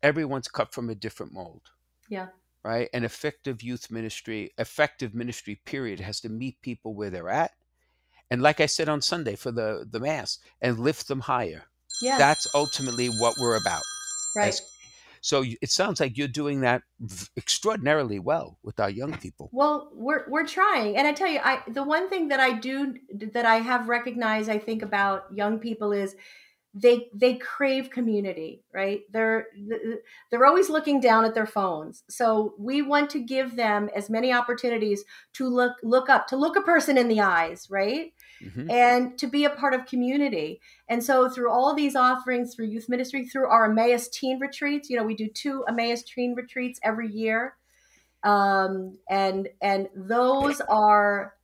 everyone's cut from a different mold. Yeah. Right? And effective ministry period has to meet people where they're at. And like I said on Sunday for the Mass, and lift them higher. Yeah. That's ultimately what we're about. Right. So it sounds like you're doing that extraordinarily well with our young people. Well, we're trying. And I tell you, the one thing that I do, that I have recognized, I think, about young people is they crave community, right? They're always looking down at their phones. So we want to give them as many opportunities to look up, to look a person in the eyes, right? Mm-hmm. And to be a part of community. And so through all these offerings, through youth ministry, through our Emmaus teen retreats, we do 2 Emmaus teen retreats every year. And those are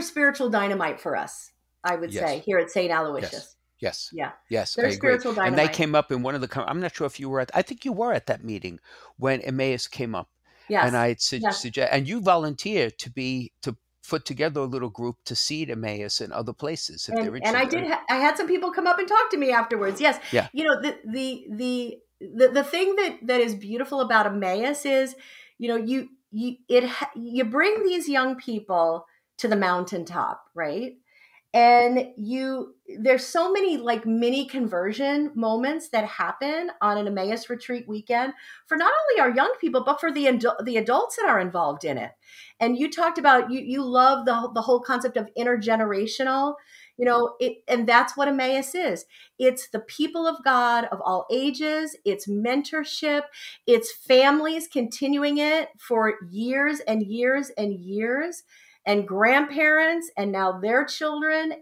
spiritual dynamite for us, I would say, here at St. Aloysius. Yes. Yeah. Yes. They're spiritual dynamite. And they came up in one of the, I'm not sure if you were I think you were at that meeting when Emmaus came up. Yes. And I had suggested, and you volunteered to put together a little group to seed Emmaus and other places. If they're interested. And I did. I had some people come up and talk to me afterwards. Yes. Yeah. The thing that is beautiful about Emmaus is, you bring these young people to the mountaintop, right? And there's so many like mini conversion moments that happen on an Emmaus retreat weekend for not only our young people, but for the adults that are involved in it. And you talked about, you love the whole concept of intergenerational, and that's what Emmaus is. It's the people of God of all ages. It's mentorship. It's families continuing it for years and years and years. And grandparents, and now their children,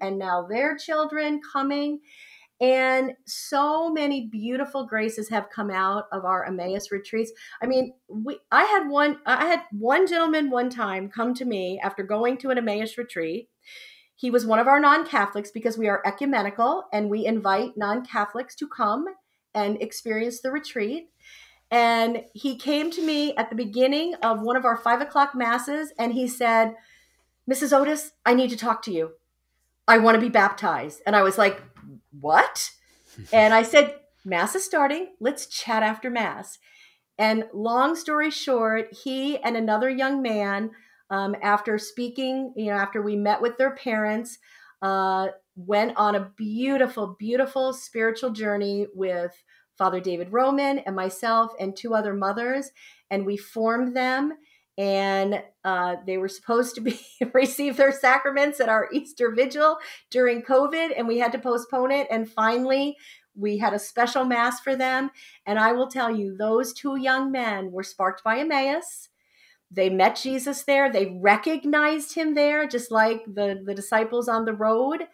coming. And so many beautiful graces have come out of our Emmaus retreats. I mean, I had one gentleman one time come to me after going to an Emmaus retreat. He was one of our non-Catholics, because we are ecumenical and we invite non-Catholics to come and experience the retreat. And he came to me at the beginning of one of our 5:00 masses, and he said, "Mrs. Otis, I need to talk to you. I want to be baptized." And I was like, "What?" And I said, "Mass is starting. Let's chat after Mass." And long story short, he and another young man, after speaking, after we met with their parents, went on a beautiful, beautiful spiritual journey with Father David Roman and myself and 2 other mothers. And we formed them. And they were supposed to receive their sacraments at our Easter vigil during COVID, and we had to postpone it. And finally, we had a special Mass for them. And I will tell you, those 2 young men were sparked by Emmaus. They met Jesus there. They recognized him there, just like the disciples on the road.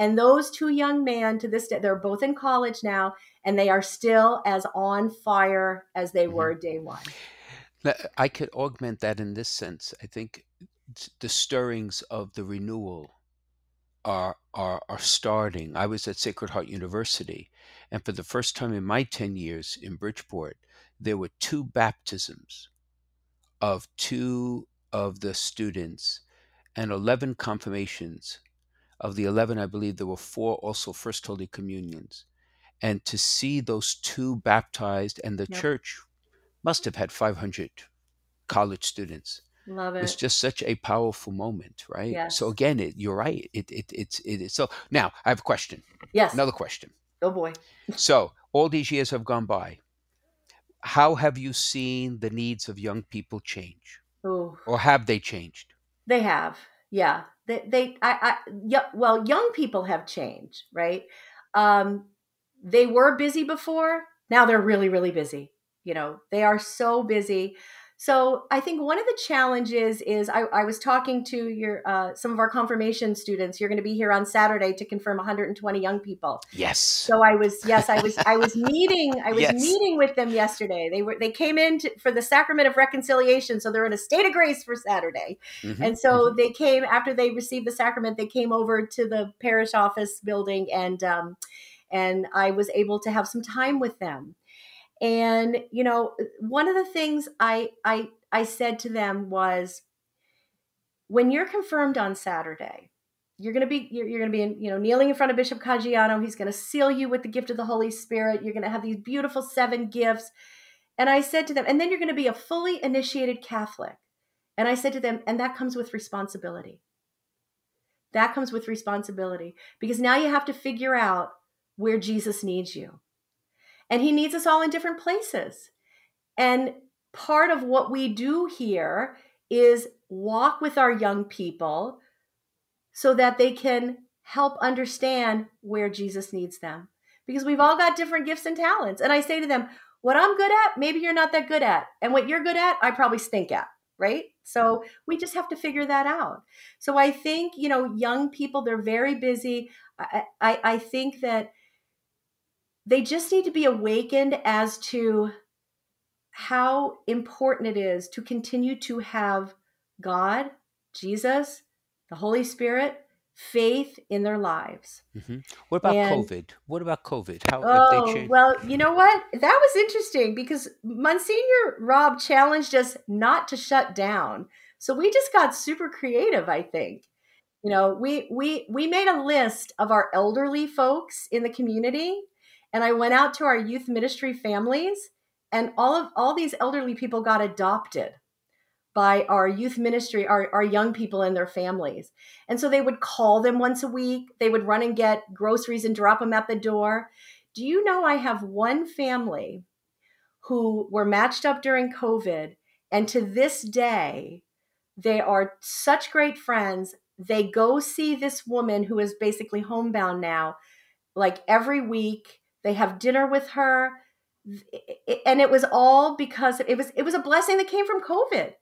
And those 2 young men, to this day, they're both in college now, and they are still as on fire as they were day one. I could augment that in this sense. I think the stirrings of the renewal are starting. I was at Sacred Heart University, and for the first time in my 10 years in Bridgeport, there were 2 baptisms of 2 of the students and 11 confirmations. Of the 11, I believe there were 4 also First Holy Communions. And to see those 2 baptized, and the church must have had 500 college students. Love it. It's just such a powerful moment, right? Yes. So again, you're right. It's so. Now I have a question. Yes. Another question. Oh boy. So all these years have gone by. How have you seen the needs of young people change? Ooh. Or have they changed? They have. Yeah. Well, young people have changed, right? They were busy before. Now they're really, really busy. They are so busy. So I think one of the challenges is I was talking to some of our confirmation students. You're going to be here on Saturday to confirm 120 young people. Yes. So I was meeting with them yesterday. They came in for the Sacrament of Reconciliation. So they're in a state of grace for Saturday. Mm-hmm, and so they came after they received the sacrament, they came over to the parish office building, and I was able to have some time with them. And, one of the things I said to them was, when you're confirmed on Saturday, you're going to be kneeling in front of Bishop Caggiano. He's going to seal you with the gift of the Holy Spirit. You're going to have these beautiful 7 gifts. And I said to them, and then you're going to be a fully initiated Catholic. And I said to them, and that comes with responsibility. That comes with responsibility, because now you have to figure out where Jesus needs you. And he needs us all in different places. And part of what we do here is walk with our young people so that they can help understand where Jesus needs them. Because we've all got different gifts and talents. And I say to them, what I'm good at, maybe you're not that good at. And what you're good at, I probably stink at, right? So we just have to figure that out. So I think, you know, young people, they're very busy. I think that they just need to be awakened as to how important it is to continue to have God, Jesus, the Holy Spirit, faith in their lives. Mm-hmm. What about COVID? How have they changed? Well, you know what? That was interesting because Monsignor Rob challenged us not to shut down. So we just got super creative, I think. You know, we made a list of our elderly folks in the community, and I went out to our youth ministry families, and all these elderly people got adopted by our youth ministry, our young people and their families. And so they would call them once a week. They would run and get groceries and drop them at the door. Do you know I have one family who were matched up during COVID, and to this day, they are such great friends. They go see this woman who is basically homebound now, like every week. They have dinner with her. And it was all because it was a blessing that came from COVID.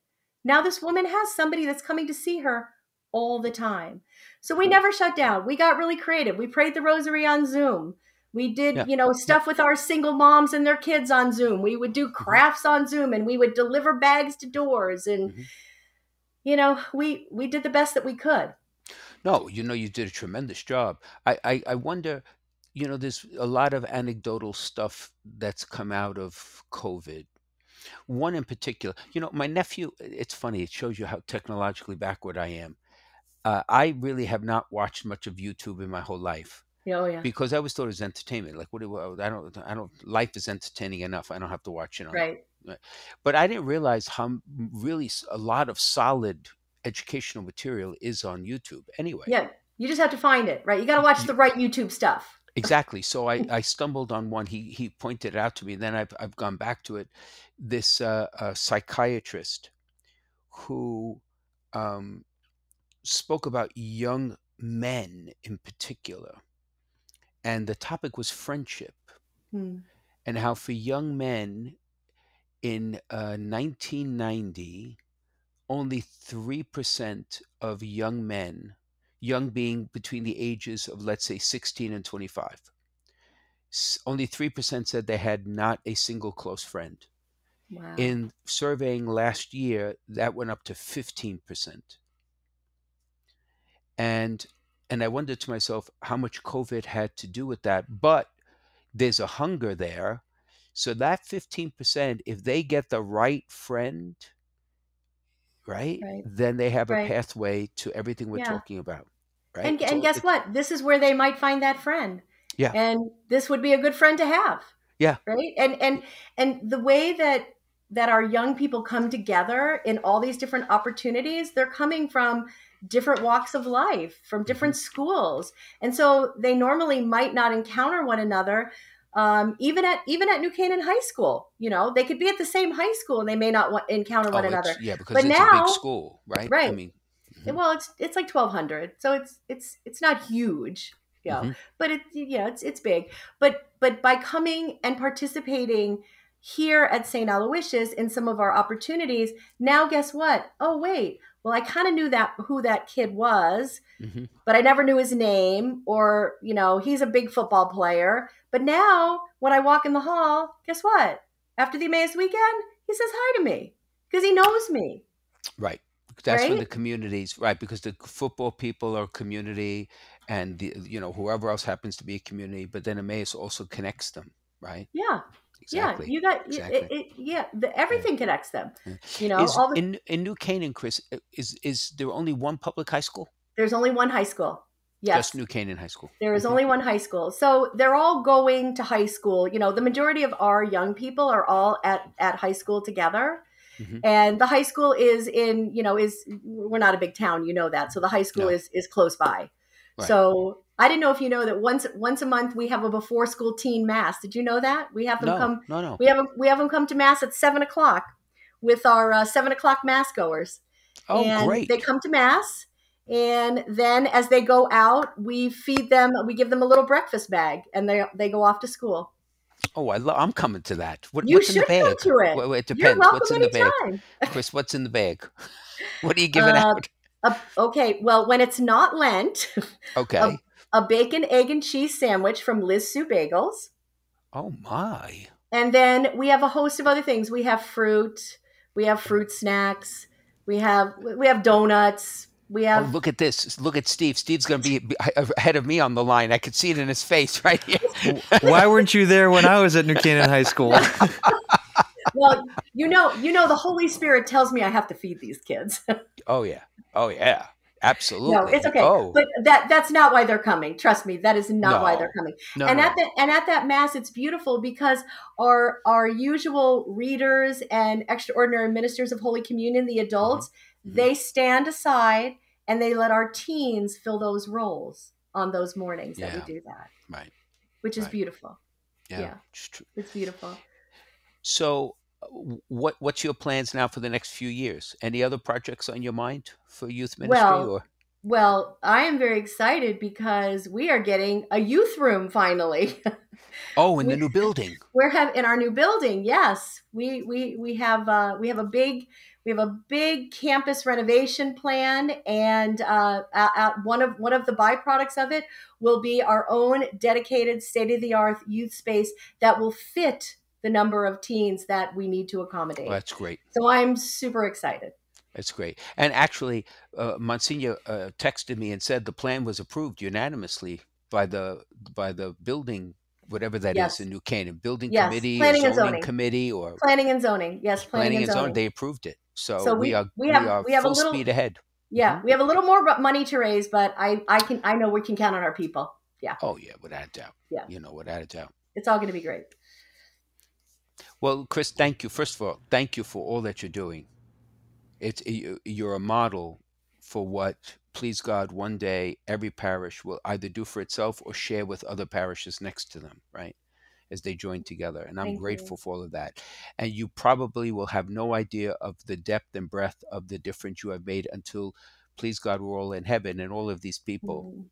Now this woman has somebody that's coming to see her all the time. So we never shut down. We got really creative. We prayed the rosary on Zoom. We did, stuff with our single moms and their kids on Zoom. We would do crafts on Zoom, and we would deliver bags to doors. And, we did the best that we could. No, you did a tremendous job. I wonder... there's a lot of anecdotal stuff that's come out of COVID. One in particular, my nephew, it's funny, it shows you how technologically backward I am. I really have not watched much of YouTube in my whole life. Oh, yeah. Because I always thought it was entertainment. Like, life is entertaining enough. I don't have to watch it. Right. But I didn't realize how really a lot of solid educational material is on YouTube anyway. Yeah. You just have to find it, right? You got to watch the right YouTube stuff. Exactly. So I stumbled on one. He pointed it out to me. And then I've gone back to it. This psychiatrist who spoke about young men in particular, and the topic was friendship, and how for young men in 1990, only 3% of young men. Young being between the ages of, let's say, 16 and 25. Only 3% said they had not a single close friend. Wow. In surveying last year, that went up to 15%. And I wondered to myself how much COVID had to do with that. But there's a hunger there. So that 15%, if they get the right friend... Right? Then they have a pathway to everything we're talking about. Right? And guess what? This is where they might find that friend. Yeah. And this would be a good friend to have. Yeah. Right. And the way that our young people come together in all these different opportunities, they're coming from different walks of life, from different schools. And so they normally might not encounter one another. Even at New Canaan High School, they could be at the same high school and they may not encounter one another. Yeah, because it's a big school, right? Right. I mean, well, it's like 1,200, so it's not huge, but it's big. But by coming and participating here at St. Aloysius in some of our opportunities, now guess what? Oh wait, well I kind of knew who that kid was, but I never knew his name, or he's a big football player. But now, when I walk in the hall, guess what? After the Emmaus weekend, he says hi to me because he knows me. Right. That's when the communities, because the football people are a community, and whoever else happens to be a community. But then Emmaus also connects them, right? Yeah. Exactly. Yeah. Everything connects them. Yeah. In New Canaan, Chris, is there only one public high school? There's only one high school. Yes. Just New Canaan High School. There is only one high school. So they're all going to high school. The majority of our young people are all at high school together. Mm-hmm. And the high school is we're not a big town, that. So the high school is close by. Right. So I didn't know if you know that once a month we have a before school teen mass. Did you know that? We have them No. We have them come to mass at 7:00 with our 7:00 mass goers. Oh, and great. They come to mass. And then as they go out, we feed them, we give them a little breakfast bag, and they go off to school. Oh, I'm coming to that. What's in the bag? You should come to it. Well, it depends. You're welcome anytime. Chris, what's in the bag? What are you giving out? Okay. Well, when it's not Lent, okay, a bacon, egg, and cheese sandwich from Liz Sue Bagels. Oh, my. And then we have a host of other things. We have fruit. We have fruit snacks. We have donuts. We have. Oh, look at this. Look at Steve. Steve's going to be ahead of me on the line. I could see it in his face right here. Why weren't you there when I was at New Canaan High School? Well, you know, the Holy Spirit tells me I have to feed these kids. Oh, yeah. Absolutely. No, it's okay. Oh. But that's not why they're coming. Trust me. That is not why they're coming. No. And at that mass, it's beautiful because our usual readers and extraordinary ministers of Holy Communion, the adults, mm-hmm. they stand aside and they let our teens fill those roles on those mornings that we do that. Right. Which is beautiful. Yeah. It's beautiful. So what's your plans now for the next few years? Any other projects on your mind for youth ministry? Well, I am very excited because we are getting a youth room finally. Oh, in the new building. In our new building. Yes, we have a big campus renovation plan, and one of the byproducts of it will be our own dedicated state-of-the-art youth space that will fit the number of teens that we need to accommodate. Oh, that's great. So I'm super excited. That's great. And actually, Monsignor texted me and said the plan was approved unanimously by the building, whatever that is in New Canaan, building committee, planning or zoning committee, or planning and zoning. Yes, planning and zoning. They approved it. So we are full speed ahead. Yeah, mm-hmm. We have a little more money to raise, but I know we can count on our people. Yeah. Oh yeah, without a doubt. Yeah. Without a doubt. It's all going to be great. Well, Chris, thank you. First of all, thank you for all that you're doing. You're a model for what, please God, one day every parish will either do for itself or share with other parishes next to them, right, as they join together. And I'm grateful for all of that. And you probably will have no idea of the depth and breadth of the difference you have made until, please God, we're all in heaven and all of these people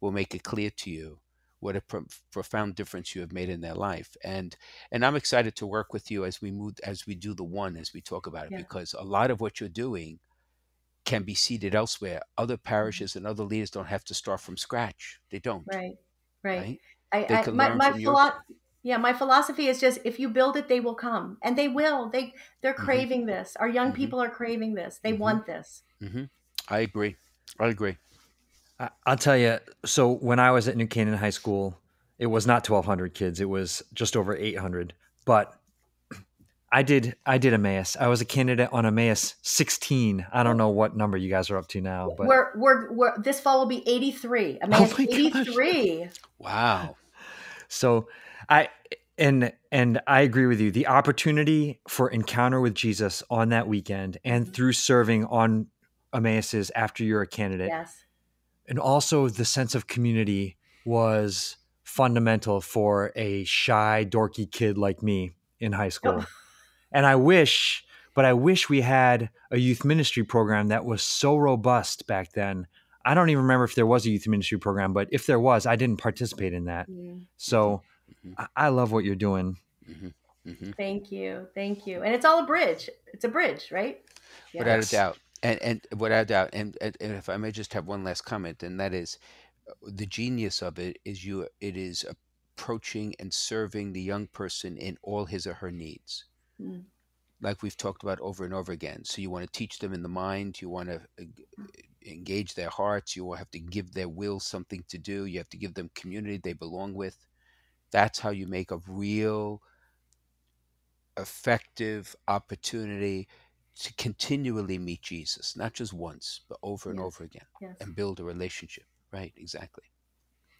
will make it clear to you what a profound difference you have made in their life. And I'm excited to work with you as we talk about it, because a lot of what you're doing can be seeded elsewhere. Other parishes and other leaders don't have to start from scratch. They don't. Right. My philosophy is just, if you build it, they will come, and they will, they're craving mm-hmm. this. Our young mm-hmm. people are craving this. They mm-hmm. want this. Mm-hmm. I agree. I'll tell you, so when I was at New Canaan High School, it was not 1,200 kids. It was just over 800. But I did Emmaus. I was a candidate on Emmaus 16. I don't know what number you guys are up to now. But we're this fall will be 83. Emmaus 83. Gosh. Wow. So I agree with you. The opportunity for encounter with Jesus on that weekend and through serving on Emmaus's after you're a candidate. Yes. And also the sense of community was fundamental for a shy, dorky kid like me in high school. Oh. And I wish we had a youth ministry program that was so robust back then. I don't even remember if there was a youth ministry program, but if there was, I didn't participate in that. Yeah. So mm-hmm. I love what you're doing. Mm-hmm. Mm-hmm. Thank you. And it's all a bridge. It's a bridge, right? Yes. Without a doubt. And without a doubt, and if I may just have one last comment, and that is, the genius of it is it is approaching and serving the young person in all his or her needs, like we've talked about over and over again. So you want to teach them in the mind, you want to engage their hearts, you will have to give their will something to do, you have to give them community they belong with. That's how you make a real, effective opportunity to continually meet Jesus, not just once, but over and over again, and build a relationship. Right, exactly.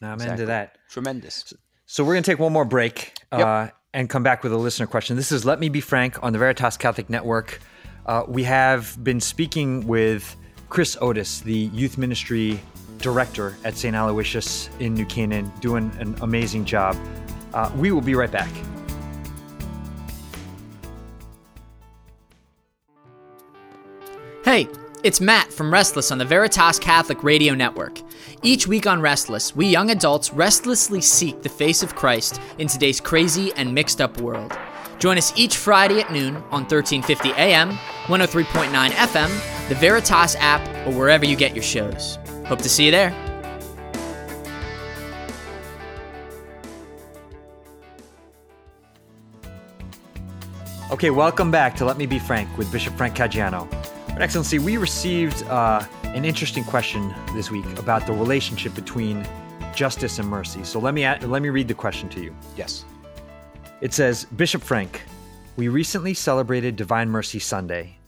Now I'm into that. Tremendous. So we're going to take one more break and come back with a listener question. This is Let Me Be Frank on the Veritas Catholic Network. We have been speaking with Chris Otis, the youth ministry director at St. Aloysius in New Canaan, doing an amazing job. We will be right back. Hey, it's Matt from Restless on the Veritas Catholic Radio Network. Each week on Restless, we young adults restlessly seek the face of Christ in today's crazy and mixed up world. Join us each Friday at noon on 1350 AM, 103.9 FM, the Veritas app, or wherever you get your shows. Hope to see you there. Okay, welcome back to Let Me Be Frank with Bishop Frank Caggiano. Your Excellency, we received an interesting question this week about the relationship between justice and mercy. So let me read the question to you. Yes. It says, Bishop Frank, we recently celebrated Divine Mercy Sunday.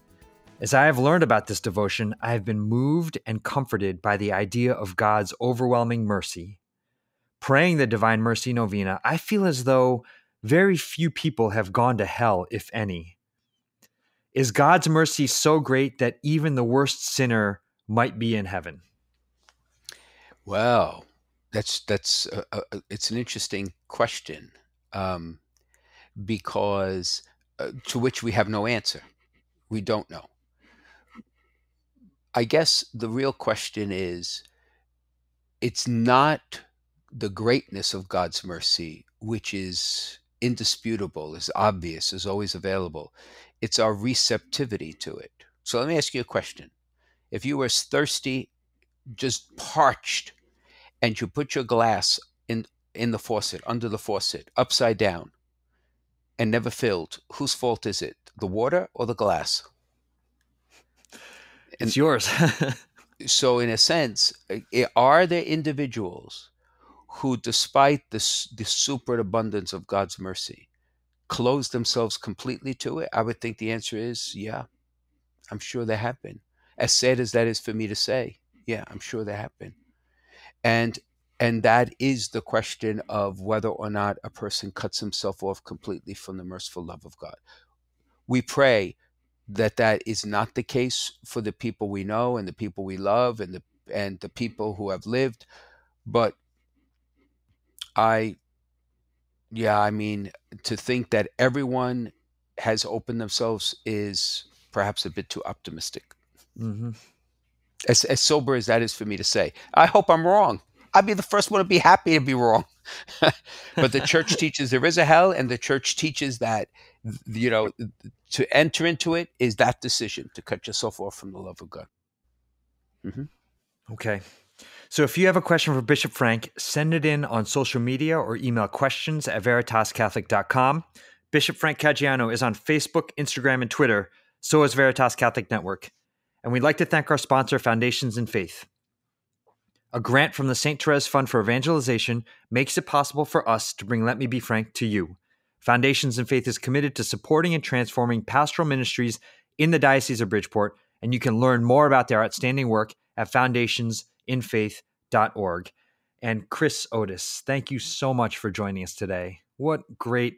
As I have learned about this devotion, I have been moved and comforted by the idea of God's overwhelming mercy. Praying the Divine Mercy Novena, I feel as though very few people have gone to hell, if any. Is God's mercy so great that even the worst sinner might be in heaven? Wow, it's an interesting question, because to which we have no answer. We don't know. I guess the real question is, it's not the greatness of God's mercy, which is indisputable, is obvious, is always available. It's our receptivity to it. So let me ask you a question. If you were thirsty, just parched, and you put your glass in the faucet, under the faucet, upside down, and never filled, whose fault is it? The water or the glass? It's yours. So in a sense, are there individuals who, despite the superabundance of God's mercy, close themselves completely to it? I would think the answer is, yeah, I'm sure they happen. As sad as that is for me to say, yeah, I'm sure they happen. And that is the question of whether or not a person cuts himself off completely from the merciful love of God. We pray that that is not the case for the people we know and the people we love and the people who have lived, but to think that everyone has opened themselves is perhaps a bit too optimistic. Mm-hmm. As sober as that is for me to say. I hope I'm wrong. I'd be the first one to be happy to be wrong. But the church teaches there is a hell, and the church teaches that, to enter into it is that decision to cut yourself off from the love of God. Mm-hmm. Okay. So if you have a question for Bishop Frank, send it in on social media or email questions@veritascatholic.com. Bishop Frank Caggiano is on Facebook, Instagram, and Twitter. So is Veritas Catholic Network. And we'd like to thank our sponsor, Foundations in Faith. A grant from the St. Therese Fund for Evangelization makes it possible for us to bring Let Me Be Frank to you. Foundations in Faith is committed to supporting and transforming pastoral ministries in the Diocese of Bridgeport, and you can learn more about their outstanding work at foundationsinfaith.org. And Chris Otis, thank you so much for joining us today. What great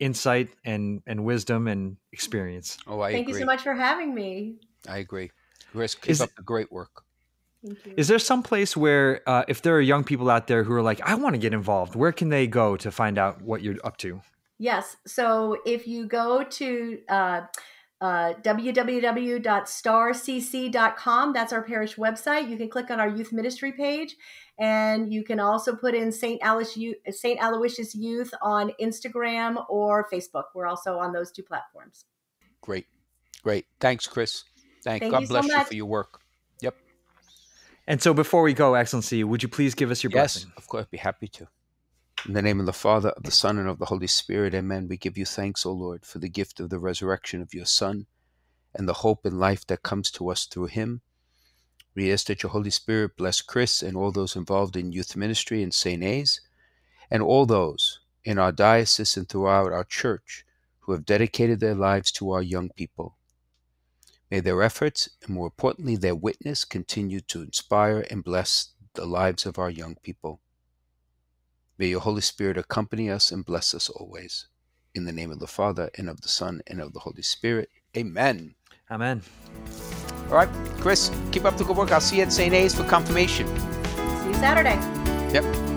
insight and wisdom and experience. Oh, I agree. Thank you so much for having me. I agree. Chris, keep up the great work. Thank you. Is there some place where, if there are young people out there who are like, I want to get involved, where can they go to find out what you're up to? Yes. So if you go to www.starcc.com. That's our parish website. You can click on our youth ministry page, and you can also put in St. Aloysius Youth on Instagram or Facebook. We're also on those two platforms. Great. Thanks, Chris. God bless you for your work. Yep. And so before we go, Excellency, would you please give us your blessing? Yes, of course. I'd be happy to. In the name of the Father, of the Son, and of the Holy Spirit, amen. We give you thanks, O Lord, for the gift of the resurrection of your Son and the hope and life that comes to us through him. We ask that your Holy Spirit bless Chris and all those involved in youth ministry in St. A's and all those in our diocese and throughout our church who have dedicated their lives to our young people. May their efforts, and more importantly, their witness, continue to inspire and bless the lives of our young people. May your Holy Spirit accompany us and bless us always. In the name of the Father, and of the Son, and of the Holy Spirit. Amen. All right, Chris, keep up the good work. I'll see you at St. A's for confirmation. See you Saturday. Yep.